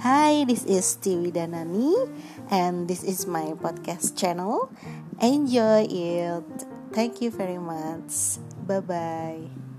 Hi, this is Tiwi Danani, and this is my podcast channel. Enjoy it. Thank you very much. Bye-bye.